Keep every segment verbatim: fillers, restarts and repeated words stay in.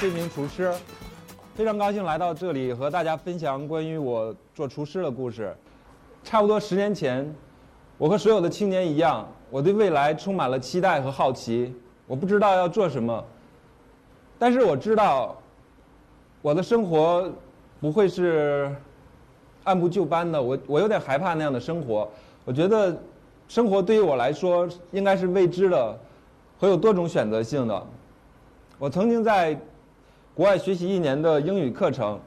这名厨师，非常高兴来到这里和大家分享关于我做厨师的故事。差不多十年前，我和所有的青年一样，我对未来充满了期待和好奇。我不知道要做什么，但是我知道我的生活不会是按部就班的，我我有点害怕那样的生活。我觉得生活对于我来说应该是未知的，会有多种选择性的。我曾经在国外学习一年的英语课程，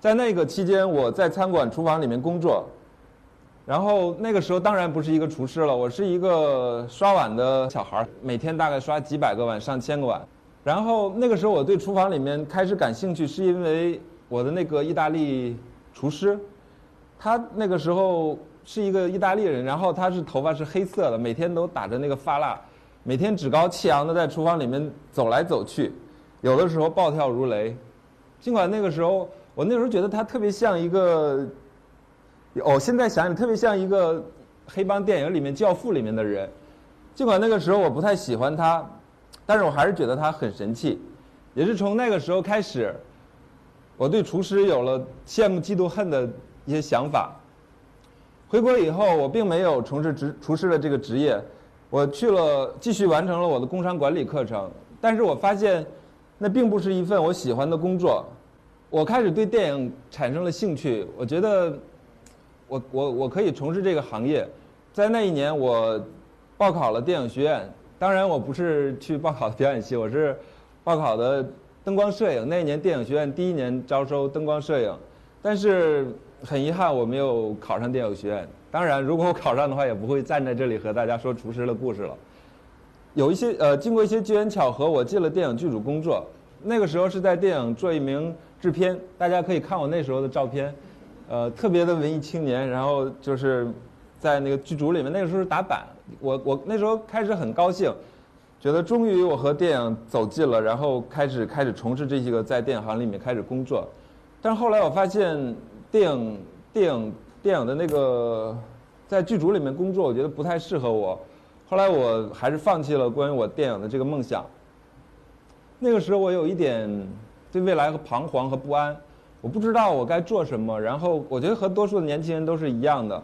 在那个期间我在餐馆厨房里面工作，然后那个时候当然不是一个厨师了，我是一个刷碗的小孩，每天大概刷几百个碗上千个碗。然后那个时候我对厨房里面开始感兴趣，是因为我的那个意大利厨师，他那个时候是一个意大利人，然后他是头发是黑色的，每天都打着那个发蜡，每天趾高气扬的在厨房里面走来走去，有的时候暴跳如雷。尽管那个时候我那时候觉得他特别像一个，哦，现在想想特别像一个黑帮电影里面教父里面的人。尽管那个时候我不太喜欢他，但是我还是觉得他很神气。也是从那个时候开始，我对厨师有了羡慕嫉妒恨的一些想法。回国以后我并没有从事厨师的这个职业，我去了继续完成了我的工商管理课程，但是我发现那并不是一份我喜欢的工作。我开始对电影产生了兴趣，我觉得我我我可以从事这个行业。在那一年我报考了电影学院，当然我不是去报考的表演系，我是报考的灯光摄影。那一年电影学院第一年招收灯光摄影，但是很遗憾我没有考上电影学院。当然如果我考上的话也不会站在这里和大家说厨师的故事了。有一些呃，经过一些机缘巧合，我进了电影剧组工作。那个时候是在电影做一名制片，大家可以看我那时候的照片，呃，特别的文艺青年。然后就是在那个剧组里面，那个时候是打板。我我那时候开始很高兴，觉得终于我和电影走近了，然后开始开始从事这些个在电影行里面开始工作。但是后来我发现电影电影电影的那个在剧组里面工作，我觉得不太适合我。后来我还是放弃了关于我电影的这个梦想。那个时候我有一点对未来和彷徨和不安，我不知道我该做什么。然后我觉得和多数的年轻人都是一样的。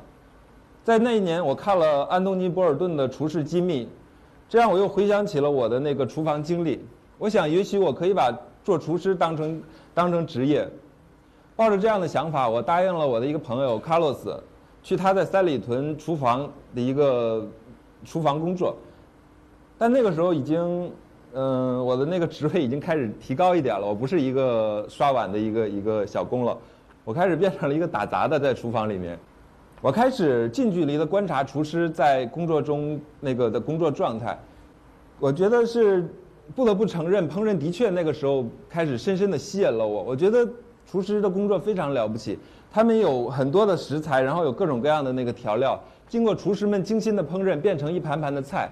在那一年我看了安东尼·博尔顿的《厨师机密》，这让我又回想起了我的那个厨房经历。我想也许我可以把做厨师当成当成职业。抱着这样的想法，我答应了我的一个朋友卡洛斯，去他在三里屯厨房的一个厨房工作。但那个时候已经嗯、呃，我的那个职位已经开始提高一点了，我不是一个刷碗的一个一个小工了，我开始变成了一个打杂的。在厨房里面我开始近距离的观察厨师在工作中那个的工作状态。我觉得是不得不承认，烹饪的确那个时候开始深深的吸引了我。我觉得厨师的工作非常了不起，他们有很多的食材，然后有各种各样的那个调料，经过厨师们精心的烹饪变成一盘盘的菜。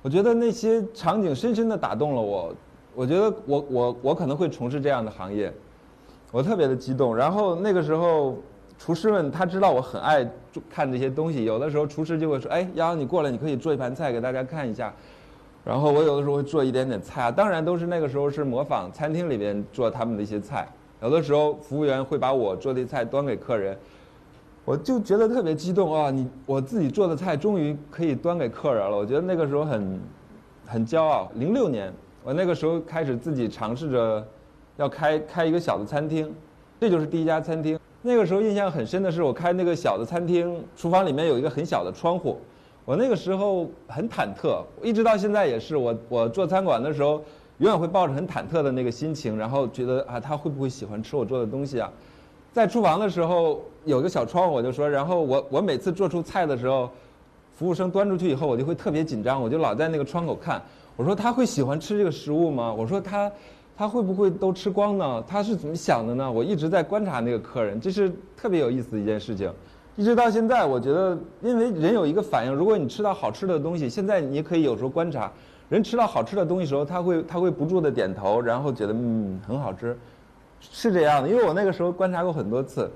我觉得那些场景深深的打动了我，我觉得我我我可能会从事这样的行业。我特别的激动。然后那个时候厨师们他知道我很爱看这些东西，有的时候厨师就会说，哎，瑶瑶你过来，你可以做一盘菜给大家看一下。然后我有的时候会做一点点菜啊，当然都是那个时候是模仿餐厅里边做他们的一些菜。有的时候服务员会把我做的菜端给客人，我就觉得特别激动啊！你我自己做的菜终于可以端给客人了，我觉得那个时候很很骄傲。零六年，我那个时候开始自己尝试着要开开一个小的餐厅，这就是第一家餐厅。那个时候印象很深的是，我开那个小的餐厅，厨房里面有一个很小的窗户，我那个时候很忐忑，一直到现在也是。我我做餐馆的时候，永远会抱着很忐忑的那个心情，然后觉得啊，他会不会喜欢吃我做的东西啊？在厨房的时候有个小窗户，我就说，然后我我每次做出菜的时候，服务生端出去以后，我就会特别紧张，我就老在那个窗口看，我说他会喜欢吃这个食物吗？我说他他会不会都吃光呢？他是怎么想的呢？我一直在观察那个客人，这是特别有意思的一件事情。一直到现在，我觉得因为人有一个反应，如果你吃到好吃的东西，现在你可以有时候观察。人吃到好吃的东西时候，他会他会不住的点头，然后觉得嗯很好吃，是这样的。因为我那个时候观察过很多次，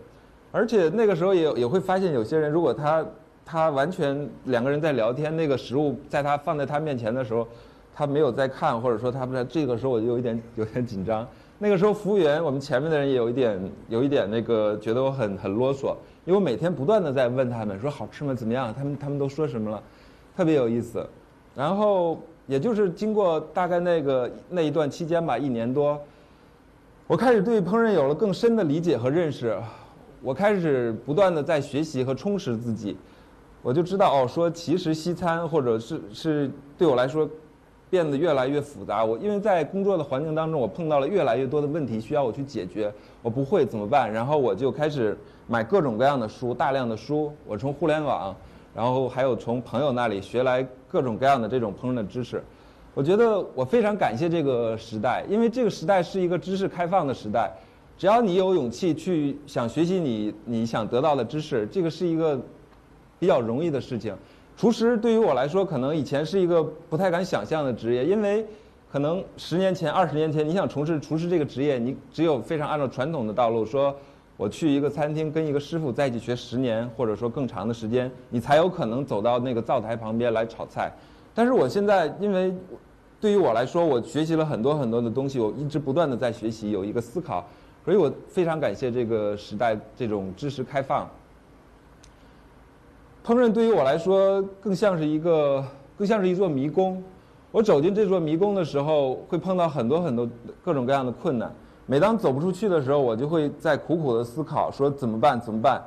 而且那个时候也也会发现有些人，如果他他完全两个人在聊天，那个食物在他放在他面前的时候，他没有在看，或者说他们在这个时候我就有一点有点紧张。那个时候服务员我们前面的人也有一点有一点那个觉得我很很啰嗦，因为我每天不断的在问他们说好吃吗？怎么样？他们他们都说什么了，特别有意思。然后也就是经过大概那个那一段期间吧，一年多，我开始对烹饪有了更深的理解和认识。我开始不断的在学习和充实自己，我就知道哦，说其实西餐或者是是对我来说变得越来越复杂。我因为在工作的环境当中，我碰到了越来越多的问题需要我去解决，我不会怎么办？然后我就开始买各种各样的书，大量的书，我从互联网，然后还有从朋友那里学来各种各样的这种烹饪的知识。我觉得我非常感谢这个时代，因为这个时代是一个知识开放的时代。只要你有勇气去想学习你你想得到的知识，这个是一个比较容易的事情。厨师对于我来说，可能以前是一个不太敢想象的职业，因为可能十年前、二十年前，你想从事厨师这个职业，你只有非常按照传统的道路，说我去一个餐厅跟一个师傅在一起学十年，或者说更长的时间，你才有可能走到那个灶台旁边来炒菜。但是我现在因为对于我来说，我学习了很多很多的东西，我一直不断的在学习，有一个思考。所以我非常感谢这个时代这种知识开放。烹饪对于我来说更像是一个更像是一座迷宫，我走进这座迷宫的时候会碰到很多很多各种各样的困难，每当走不出去的时候，我就会在苦苦的思考说怎么办怎么办。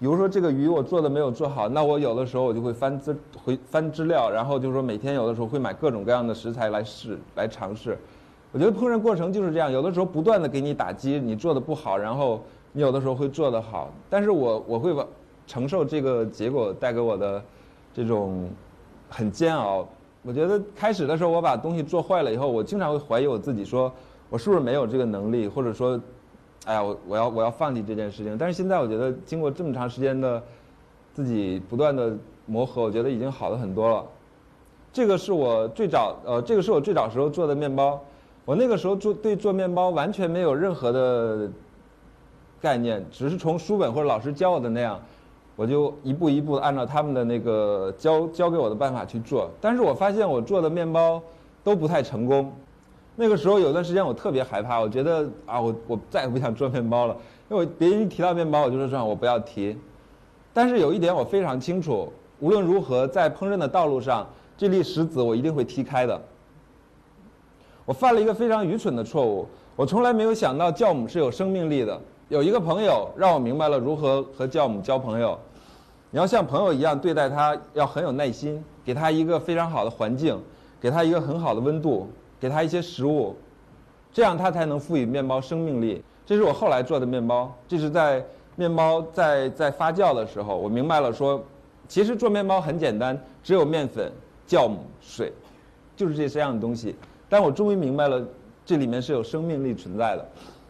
比如说这个鱼我做的没有做好，那我有的时候我就会翻资回翻资料，然后就是说每天有的时候会买各种各样的食材来试来尝试。我觉得烹饪过程就是这样，有的时候不断的给你打击，你做的不好，然后你有的时候会做得好，但是我我会承受这个结果带给我的这种很煎熬。我觉得开始的时候我把东西做坏了以后，我经常会怀疑我自己，说我是不是没有这个能力，或者说，哎呀，我我要我要放弃这件事情。但是现在我觉得经过这么长时间的自己不断的磨合，我觉得已经好了很多了。这个是我最早呃，这个是我最早时候做的面包。我那个时候做对做面包完全没有任何的概念，只是从书本或者老师教我的那样，我就一步一步按照他们的那个教教给我的办法去做。但是我发现我做的面包都不太成功。那个时候有段时间我特别害怕，我觉得啊，我我再也不想做面包了，因为别人一提到面包我就说算了，我不要提。但是有一点我非常清楚，无论如何在烹饪的道路上，这粒石子我一定会踢开的。我犯了一个非常愚蠢的错误，我从来没有想到酵母是有生命力的。有一个朋友让我明白了如何和酵母交朋友，你要像朋友一样对待他，要很有耐心，给他一个非常好的环境，给他一个很好的温度，给他一些食物，这样他才能赋予面包生命力。这是我后来做的面包，这是在面包在在发酵的时候，我明白了说，其实做面包很简单，只有面粉、酵母、水，就是这三样东西。但我终于明白了，这里面是有生命力存在的。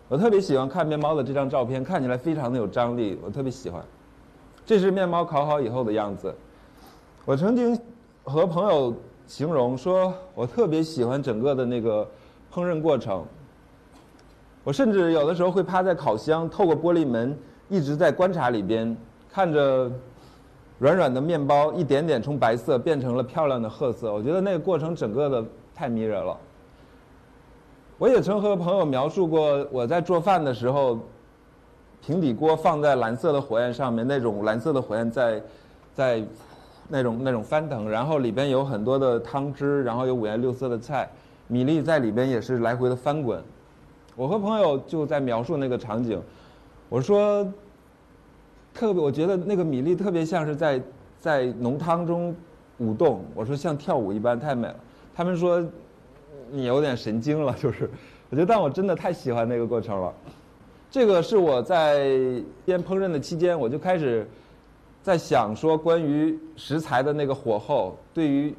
我特别喜欢看面包的这张照片，看起来非常的有张力，我特别喜欢。这是面包烤好以后的样子。我曾经和朋友形容说，我特别喜欢整个的那个烹饪过程。我甚至有的时候会趴在烤箱，透过玻璃门一直在观察里边，看着软软的面包一点点从白色变成了漂亮的褐色。我觉得那个过程整个的太迷人了。我也曾和朋友描述过，我在做饭的时候，平底锅放在蓝色的火焰上面，那种蓝色的火焰在，在那种那种翻腾，然后里边有很多的汤汁，然后有五颜六色的菜，米粒在里边也是来回的翻滚。我和朋友就在描述那个场景，我说，特别，我觉得那个米粒特别像是在在浓汤中舞动，我说像跳舞一般，太美了。他们说，你有点神经了，就是，我觉得，但我真的太喜欢那个过程了。这个是我在边烹饪的期间，我就开始在想说关于食材的那个火候对于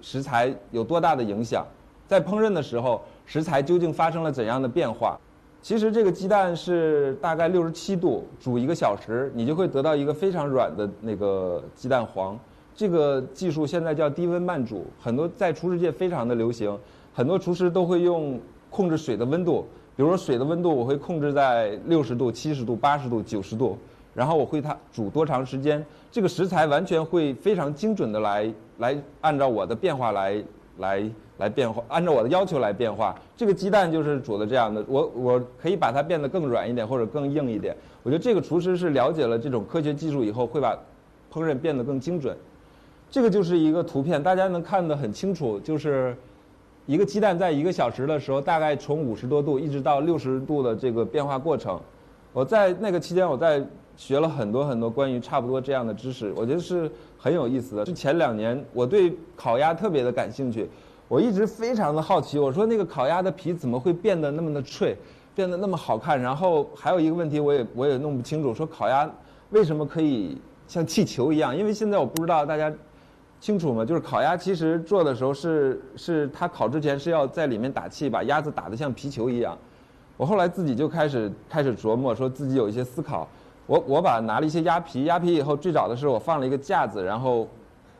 食材有多大的影响，在烹饪的时候食材究竟发生了怎样的变化。其实这个鸡蛋是大概六十七度煮一个小时，你就会得到一个非常软的那个鸡蛋黄。这个技术现在叫低温慢煮，很多在厨师界非常的流行，很多厨师都会用控制水的温度，比如说水的温度我会控制在六十度、七十度、八十度、九十度，然后我会它煮多长时间，这个食材完全会非常精准的来来按照我的变化来来来变化，按照我的要求来变化。这个鸡蛋就是煮的这样的，我我可以把它变得更软一点或者更硬一点。我觉得这个厨师是了解了这种科学技术以后，会把烹饪变得更精准。这个就是一个图片，大家能看得很清楚，就是一个鸡蛋在一个小时的时候，大概从五十多度一直到六十度的这个变化过程。我在那个期间，我在学了很多很多关于差不多这样的知识，我觉得是很有意思的。就前两年，我对烤鸭特别的感兴趣，我一直非常的好奇，我说那个烤鸭的皮怎么会变得那么的脆，变得那么好看？然后还有一个问题，我也我也弄不清楚，说烤鸭为什么可以像气球一样？因为现在我不知道大家清楚吗？就是烤鸭其实做的时候是是它烤之前是要在里面打气，把鸭子打得像皮球一样。我后来自己就开始开始琢磨，说自己有一些思考。我我把拿了一些鸭皮，鸭皮以后最早的时候我放了一个架子，然后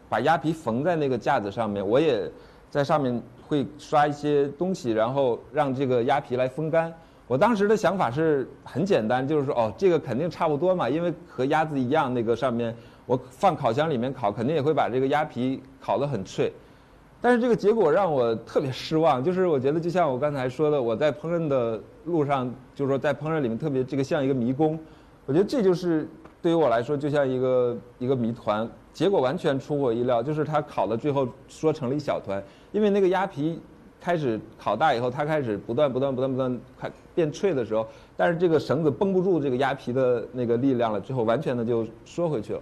把鸭皮缝在那个架子上面，我也在上面会刷一些东西，然后让这个鸭皮来风干。我当时的想法是很简单，就是说哦，这个肯定差不多嘛，因为和鸭子一样，那个上面我放烤箱里面烤，肯定也会把这个鸭皮烤得很脆。但是这个结果让我特别失望，就是我觉得就像我刚才说的，我在烹饪的路上，就是说在烹饪里面特别这个像一个迷宫，我觉得这就是对于我来说就像一个一个谜团，结果完全出乎我意料，就是它烤的最后说成了一小团，因为那个鸭皮开始烤大以后，它开始不断不断不断不断快变脆的时候，但是这个绳子绷不住这个鸭皮的那个力量了，最后完全的就缩回去了。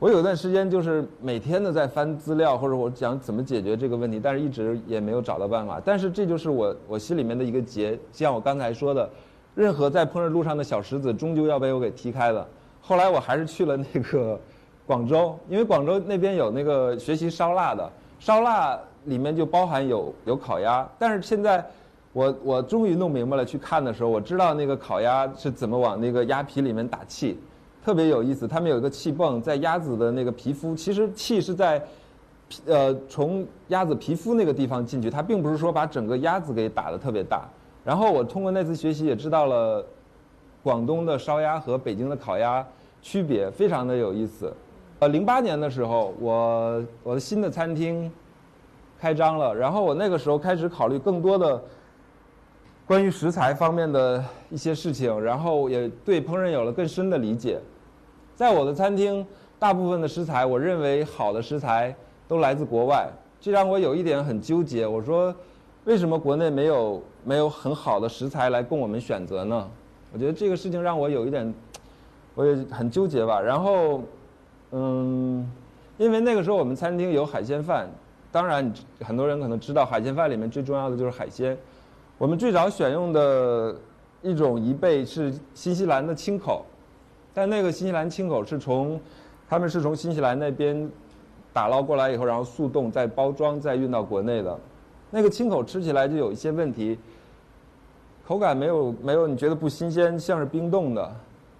我有一段时间就是每天的在翻资料，或者我想怎么解决这个问题，但是一直也没有找到办法。但是这就是我我心里面的一个结，像我刚才说的，任何在烹饪路上的小石子终究要被我给踢开了。后来我还是去了那个广州，因为广州那边有那个学习烧腊的，烧腊里面就包含有有烤鸭。但是现在我我终于弄明白了，去看的时候我知道那个烤鸭是怎么往那个鸭皮里面打气，特别有意思。他们有一个气泵在鸭子的那个皮肤，其实气是在呃从鸭子皮肤那个地方进去，它并不是说把整个鸭子给打得特别大。然后我通过那次学习也知道了广东的烧鸭和北京的烤鸭区别，非常的有意思。呃，零八年的时候，我我的新的餐厅开张了，然后我那个时候开始考虑更多的关于食材方面的一些事情，然后也对烹饪有了更深的理解。在我的餐厅，大部分的食材，我认为好的食材都来自国外，这让我有一点很纠结。我说，为什么国内没有没有很好的食材来供我们选择呢？我觉得这个事情让我有一点，我也很纠结吧。然后，嗯，因为那个时候我们餐厅有海鲜饭，当然很多人可能知道，海鲜饭里面最重要的就是海鲜。我们最早选用的一种贻贝是新西兰的青口，但那个新西兰青口是从，他们是从新西兰那边打捞过来以后，然后速冻再包装再运到国内的。那个青口吃起来就有一些问题，口感没有没有你觉得不新鲜，像是冰冻的，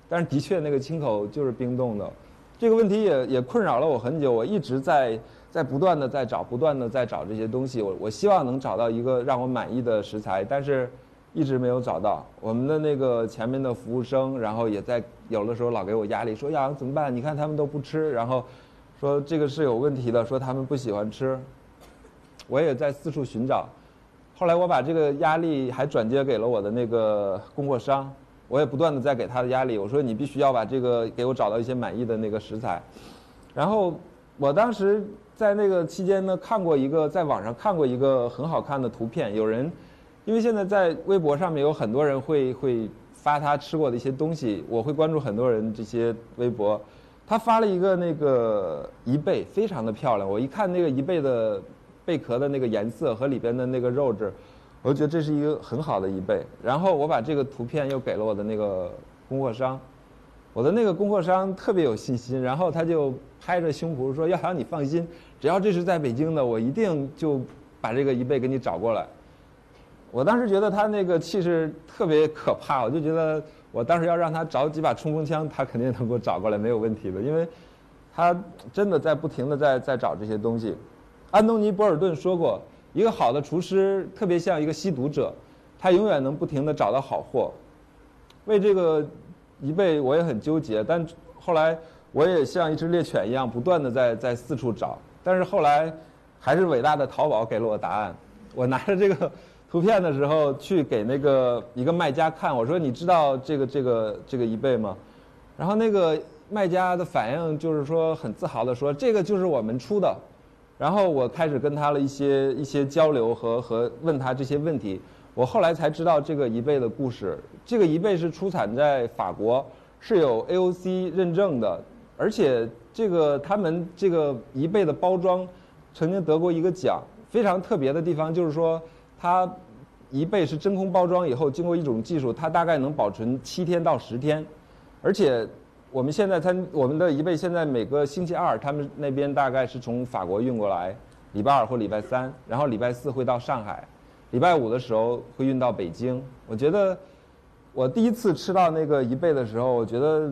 但是的确那个青口就是冰冻的。这个问题也也困扰了我很久，我一直在在不断的在找，不断的在找这些东西，我我希望能找到一个让我满意的食材，但是一直没有找到。我们的那个前面的服务生，然后也在有的时候老给我压力，说呀怎么办？你看他们都不吃，然后说这个是有问题的，说他们不喜欢吃。我也在四处寻找，后来我把这个压力还转接给了我的那个供货商，我也不断的在给他的压力，我说你必须要把这个给我找到一些满意的那个食材。然后我当时在那个期间呢，看过一个在网上看过一个很好看的图片，有人因为现在在微博上面有很多人会会发他吃过的一些东西，我会关注很多人这些微博，他发了一个那个贻贝，非常的漂亮，我一看那个贻贝的贝壳的那个颜色和里边的那个肉质，我就觉得这是一个很好的贻贝。然后我把这个图片又给了我的那个供货商，我的那个供货商特别有信心，然后他就拍着胸脯说：“要让你放心，只要这是在北京的，我一定就把这个贻贝给你找过来。”我当时觉得他那个气势特别可怕，我就觉得我当时要让他找几把冲锋枪，他肯定能够找过来，没有问题的，因为他真的在不停的在在找这些东西。安东尼·博尔顿说过，一个好的厨师特别像一个吸毒者，他永远能不停地找到好货。为这个一辈我也很纠结，但后来我也像一只猎犬一样不断地在在四处找，但是后来还是伟大的淘宝给了我答案。我拿着这个图片的时候去给那个一个卖家看，我说你知道这个这个这个eBay吗？然后那个卖家的反应就是说很自豪的说这个就是我们出的。然后我开始跟他了一些一些交流和和问他这些问题。我后来才知道这个eBay的故事。这个eBay是出产在法国，是有 A O C 认证的，而且这个他们这个eBay的包装曾经得过一个奖。非常特别的地方就是说，它eBay是真空包装以后，经过一种技术，它大概能保存七天到十天。而且我们现在它我们的eBay现在每个星期二，他们那边大概是从法国运过来，礼拜二或礼拜三，然后礼拜四会到上海。礼拜五的时候会运到北京。我觉得我第一次吃到那个eBay的时候，我觉得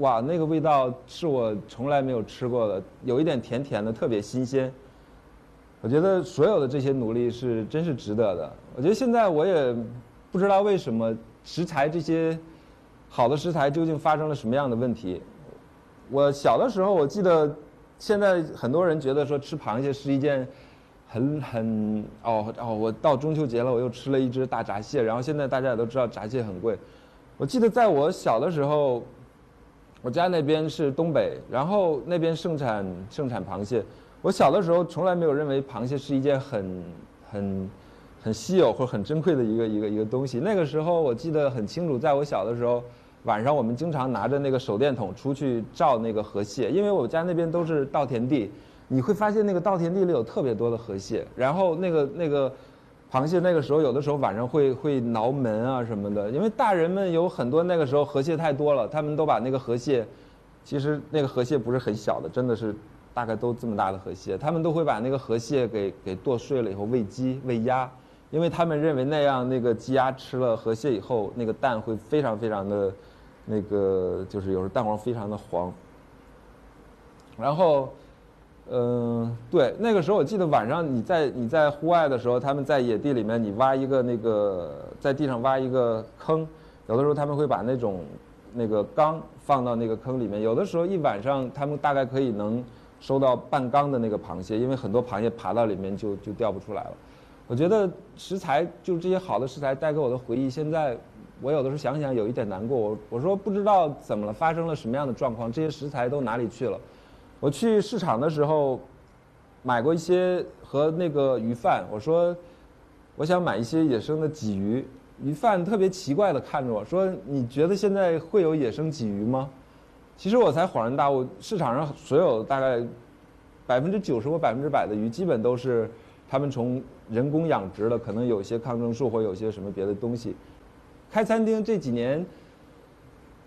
哇，那个味道是我从来没有吃过的，有一点甜甜的，特别新鲜。我觉得所有的这些努力是真是值得的。我觉得现在我也不知道为什么食材这些好的食材究竟发生了什么样的问题。我小的时候我记得，现在很多人觉得说吃螃蟹是一件很很哦哦，我到中秋节了，我又吃了一只大闸蟹。然后现在大家也都知道闸蟹很贵。我记得在我小的时候，我家那边是东北，然后那边盛产盛产螃蟹。我小的时候从来没有认为螃蟹是一件很很很稀有或很珍贵的一个一个一个东西。那个时候我记得很清楚，在我小的时候，晚上我们经常拿着那个手电筒出去照那个河蟹，因为我家那边都是稻田地。你会发现那个稻田地里有特别多的河蟹，然后那个那个螃蟹那个时候有的时候晚上会会挠门啊什么的，因为大人们有很多那个时候河蟹太多了，他们都把那个河蟹，其实那个河蟹不是很小的，真的是大概都这么大的河蟹，他们都会把那个河蟹给给剁碎了以后喂鸡喂鸭，因为他们认为那样那个鸡鸭吃了河蟹以后，那个蛋会非常非常的，那个就是有时候蛋黄非常的黄，然后。嗯，对，那个时候我记得晚上你在你在户外的时候，他们在野地里面，你挖一个那个在地上挖一个坑，有的时候他们会把那种那个缸放到那个坑里面，有的时候一晚上他们大概可以能收到半缸的那个螃蟹，因为很多螃蟹爬到里面就就掉不出来了。我觉得食材就是这些好的食材带给我的回忆，现在我有的时候想想有一点难过，我我说不知道怎么了，发生了什么样的状况，这些食材都哪里去了。我去市场的时候买过一些和那个鱼贩，我说我想买一些野生的鲫鱼，鱼贩特别奇怪的看着我说你觉得现在会有野生鲫鱼吗？其实我才恍然大悟，市场上所有大概百分之九十或百分之百的鱼基本都是他们从人工养殖的，可能有些抗生素或有些什么别的东西。开餐厅这几年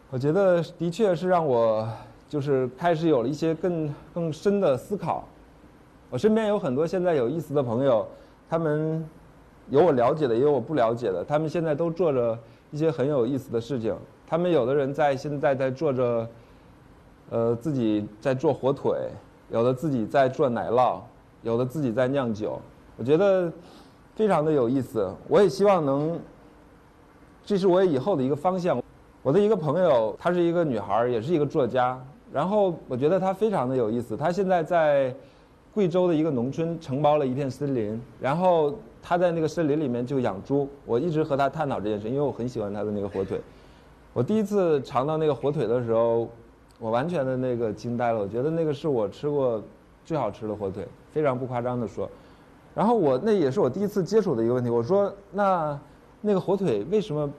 我觉得的确是让我就是开始有了一些更更深的思考。我身边有很多现在有意思的朋友，他们有我了解的，也有我不了解的，他们现在都做着一些很有意思的事情。他们有的人在现在在做着，呃，自己在做火腿，有的自己在做奶酪，有的自己在酿酒，我觉得非常的有意思。我也希望能，这是我以后的一个方向。我的一个朋友，她是一个女孩，也是一个作家。然后我觉得他非常的有意思，他现在在贵州的一个农村承包了一片森林，然后他在那个森林里面就养猪。我一直和他探讨这件事，因为我很喜欢他的那个火腿。我第一次尝到那个火腿的时候，我完全的那个惊呆了，我觉得那个是我吃过最好吃的火腿，非常不夸张的说。然后我那也是我第一次接触的一个问题，我说那那个火腿为什么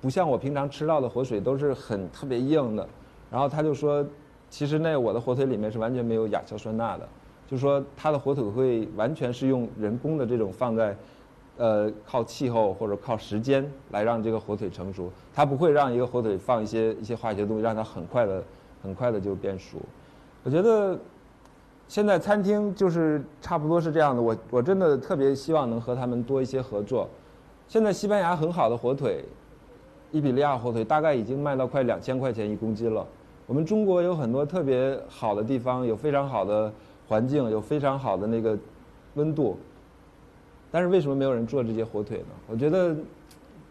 不像我平常吃到的火腿都是很特别硬的？然后他就说其实那我的火腿里面是完全没有亚硝酸钠的，就是说他的火腿会完全是用人工的这种放在，呃，靠气候或者靠时间来让这个火腿成熟，他不会让一个火腿放一些一些化学东西让它很快的很快的就变熟。我觉得现在餐厅就是差不多是这样的，我我真的特别希望能和他们多一些合作。现在西班牙很好的火腿，伊比利亚火腿大概已经卖到快两千块钱一公斤了。我们中国有很多特别好的地方，有非常好的环境，有非常好的那个温度，但是为什么没有人做这些火腿呢？我觉得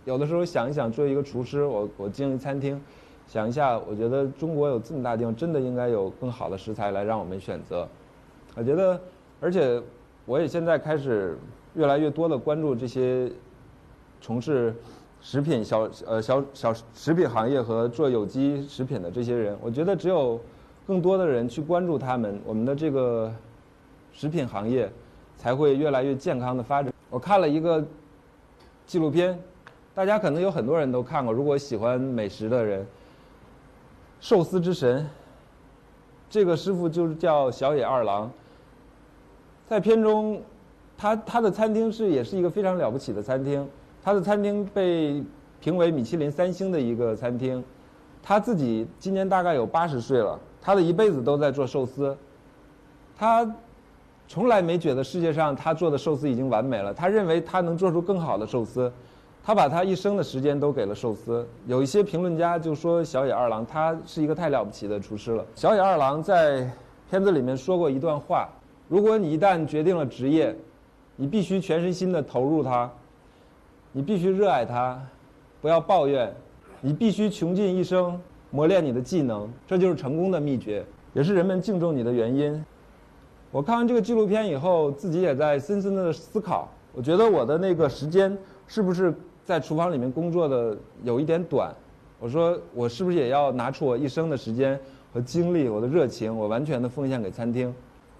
有的时候想一想，作为一个厨师，我我经营餐厅，想一下，我觉得中国有这么大地方，真的应该有更好的食材来让我们选择。我觉得，而且我也现在开始越来越多的关注这些从事食品小呃小小食品行业和做有机食品的这些人。我觉得只有更多的人去关注他们，我们的这个食品行业才会越来越健康的发展。我看了一个纪录片，大家可能有很多人都看过，如果喜欢美食的人，寿司之神，这个师傅就是叫小野二郎。在片中，他他的餐厅是也是一个非常了不起的餐厅，他的餐厅被评为米其林三星的一个餐厅。他自己今年大概有八十岁了，他的一辈子都在做寿司，他从来没觉得世界上他做的寿司已经完美了，他认为他能做出更好的寿司，他把他一生的时间都给了寿司。有一些评论家就说小野二郎他是一个太了不起的厨师了。小野二郎在片子里面说过一段话，如果你一旦决定了职业，你必须全身心的投入它，你必须热爱它，不要抱怨，你必须穷尽一生磨练你的技能，这就是成功的秘诀，也是人们敬重你的原因。我看完这个纪录片以后，自己也在深深的思考，我觉得我的那个时间是不是在厨房里面工作的有一点短，我说我是不是也要拿出我一生的时间和精力，我的热情，我完全的奉献给餐厅。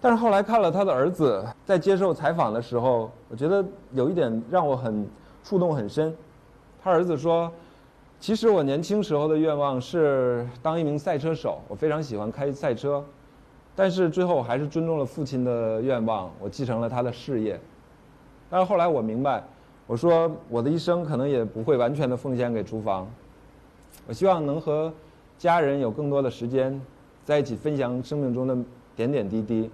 但是后来看了他的儿子在接受采访的时候，我觉得有一点让我很触动很深。他儿子说，其实我年轻时候的愿望是当一名赛车手，我非常喜欢开赛车，但是最后我还是尊重了父亲的愿望，我继承了他的事业。但是后来我明白，我说我的一生可能也不会完全的奉献给厨房，我希望能和家人有更多的时间在一起分享生命中的点点滴滴。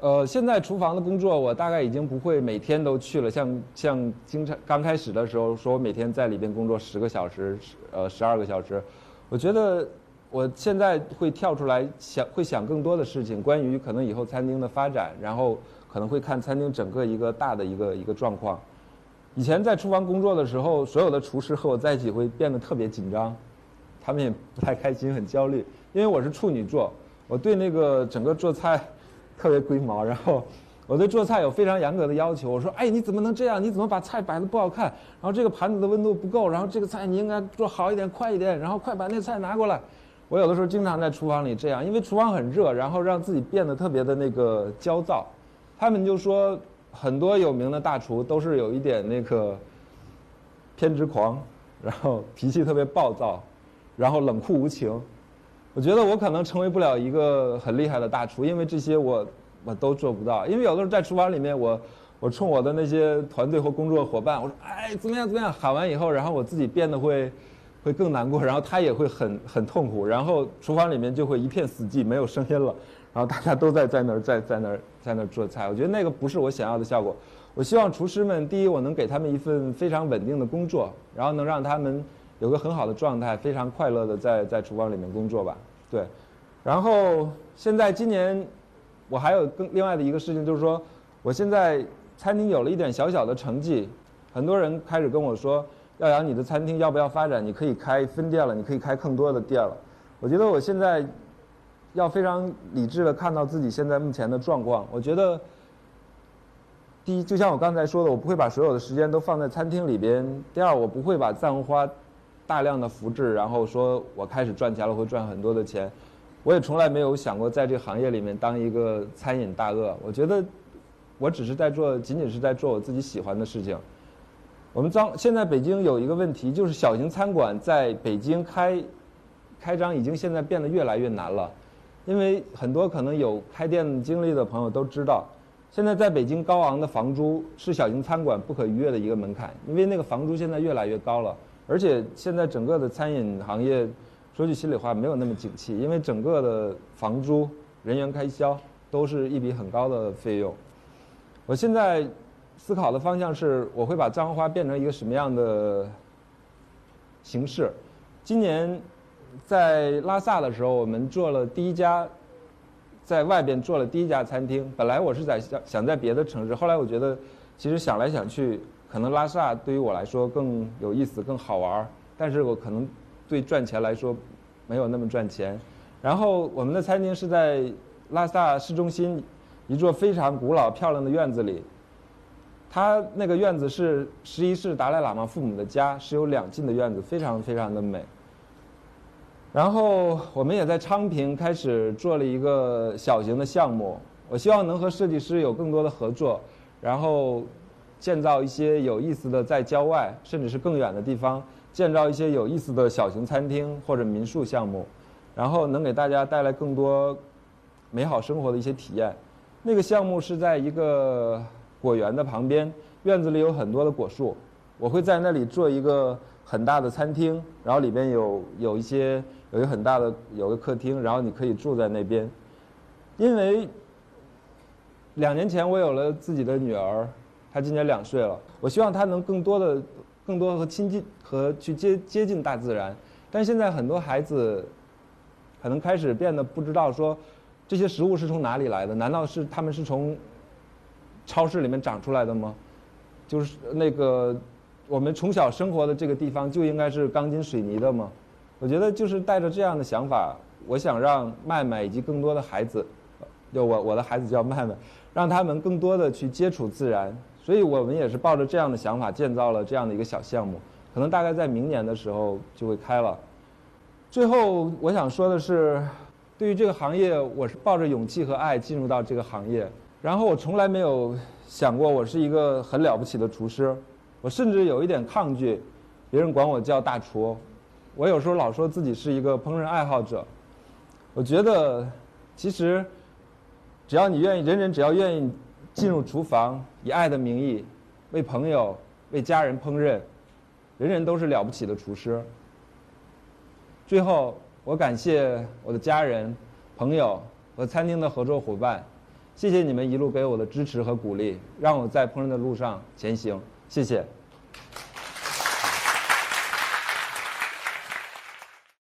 呃，现在厨房的工作我大概已经不会每天都去了，像像经常刚开始的时候说我每天在里边工作十个小时呃十二个小时，我觉得我现在会跳出来想，会想更多的事情，关于可能以后餐厅的发展，然后可能会看餐厅整个一个大的一个一个状况。以前在厨房工作的时候，所有的厨师和我在一起会变得特别紧张，他们也不太开心，很焦虑，因为我是处女座，我对那个整个做菜特别龟毛，然后我对做菜有非常严格的要求。我说，哎，你怎么能这样？你怎么把菜摆得不好看？然后这个盘子的温度不够，然后这个菜你应该做好一点，快一点，然后快把那菜拿过来。我有的时候经常在厨房里这样，因为厨房很热，然后让自己变得特别的那个焦躁。他们就说，很多有名的大厨都是有一点那个偏执狂，然后脾气特别暴躁，然后冷酷无情。我觉得我可能成为不了一个很厉害的大厨，因为这些我我都做不到。因为有的时候在厨房里面，我我冲我的那些团队或工作伙伴，我说哎怎么样怎么样，喊完以后，然后我自己变得会会更难过，然后他也会很很痛苦，然后厨房里面就会一片死寂，没有声音了。然后大家都在在那儿在在那儿在那儿做菜，我觉得那个不是我想要的效果。我希望厨师们，第一，我能给他们一份非常稳定的工作，然后能让他们有个很好的状态，非常快乐的在在厨房里面工作吧。对，然后现在今年我还有更另外的一个事情，就是说我现在餐厅有了一点小小的成绩，很多人开始跟我说，耀阳，你的餐厅要不要发展？你可以开分店了，你可以开更多的店了。我觉得我现在要非常理智的看到自己现在目前的状况。我觉得第一，就像我刚才说的，我不会把所有的时间都放在餐厅里边；第二，我不会把藏红花大量的复制，然后说我开始赚钱了，会赚很多的钱。我也从来没有想过在这个行业里面当一个餐饮大鳄。我觉得我只是在做，仅仅是在做我自己喜欢的事情。我们张现在北京有一个问题，就是小型餐馆在北京开开张已经现在变得越来越难了。因为很多可能有开店经历的朋友都知道，现在在北京高昂的房租是小型餐馆不可逾越的一个门槛，因为那个房租现在越来越高了，而且现在整个的餐饮行业，说句心里话，没有那么景气，因为整个的房租、人员开销都是一笔很高的费用。我现在思考的方向是，我会把藏红花变成一个什么样的形式？今年在拉萨的时候，我们做了第一家，在外边做了第一家餐厅。本来我是在想想在别的城市，后来我觉得，其实想来想去，可能拉萨对于我来说更有意思、更好玩，但是我可能对赚钱来说没有那么赚钱。然后我们的餐厅是在拉萨市中心一座非常古老漂亮的院子里，他那个院子是十一世达赖喇嘛父母的家，是有两进的院子，非常非常的美。然后我们也在昌平开始做了一个小型的项目，我希望能和设计师有更多的合作，然后建造一些有意思的，在郊外甚至是更远的地方建造一些有意思的小型餐厅或者民宿项目，然后能给大家带来更多美好生活的一些体验。那个项目是在一个果园的旁边，院子里有很多的果树，我会在那里做一个很大的餐厅，然后里边有有一些有一个很大的有个客厅，然后你可以住在那边。因为两年前我有了自己的女儿，她今年两岁了，我希望她能更多的更多和亲近和去接接近大自然。但现在很多孩子可能开始变得不知道说这些食物是从哪里来的，难道是他们是从超市里面长出来的吗？就是那个我们从小生活的这个地方就应该是钢筋水泥的吗？我觉得就是带着这样的想法，我想让麦麦以及更多的孩子，就我我的孩子叫麦麦，让他们更多的去接触自然。所以我们也是抱着这样的想法建造了这样的一个小项目，可能大概在明年的时候就会开了。最后我想说的是，对于这个行业，我是抱着勇气和爱进入到这个行业。然后我从来没有想过我是一个很了不起的厨师，我甚至有一点抗拒别人管我叫大厨。我有时候老说自己是一个烹饪爱好者。我觉得其实只要你愿意，人人只要愿意进入厨房，以爱的名义为朋友为家人烹饪，人人都是了不起的厨师。最后我感谢我的家人朋友和餐厅的合作伙伴，谢谢你们一路给我的支持和鼓励，让我在烹饪的路上前行。谢谢。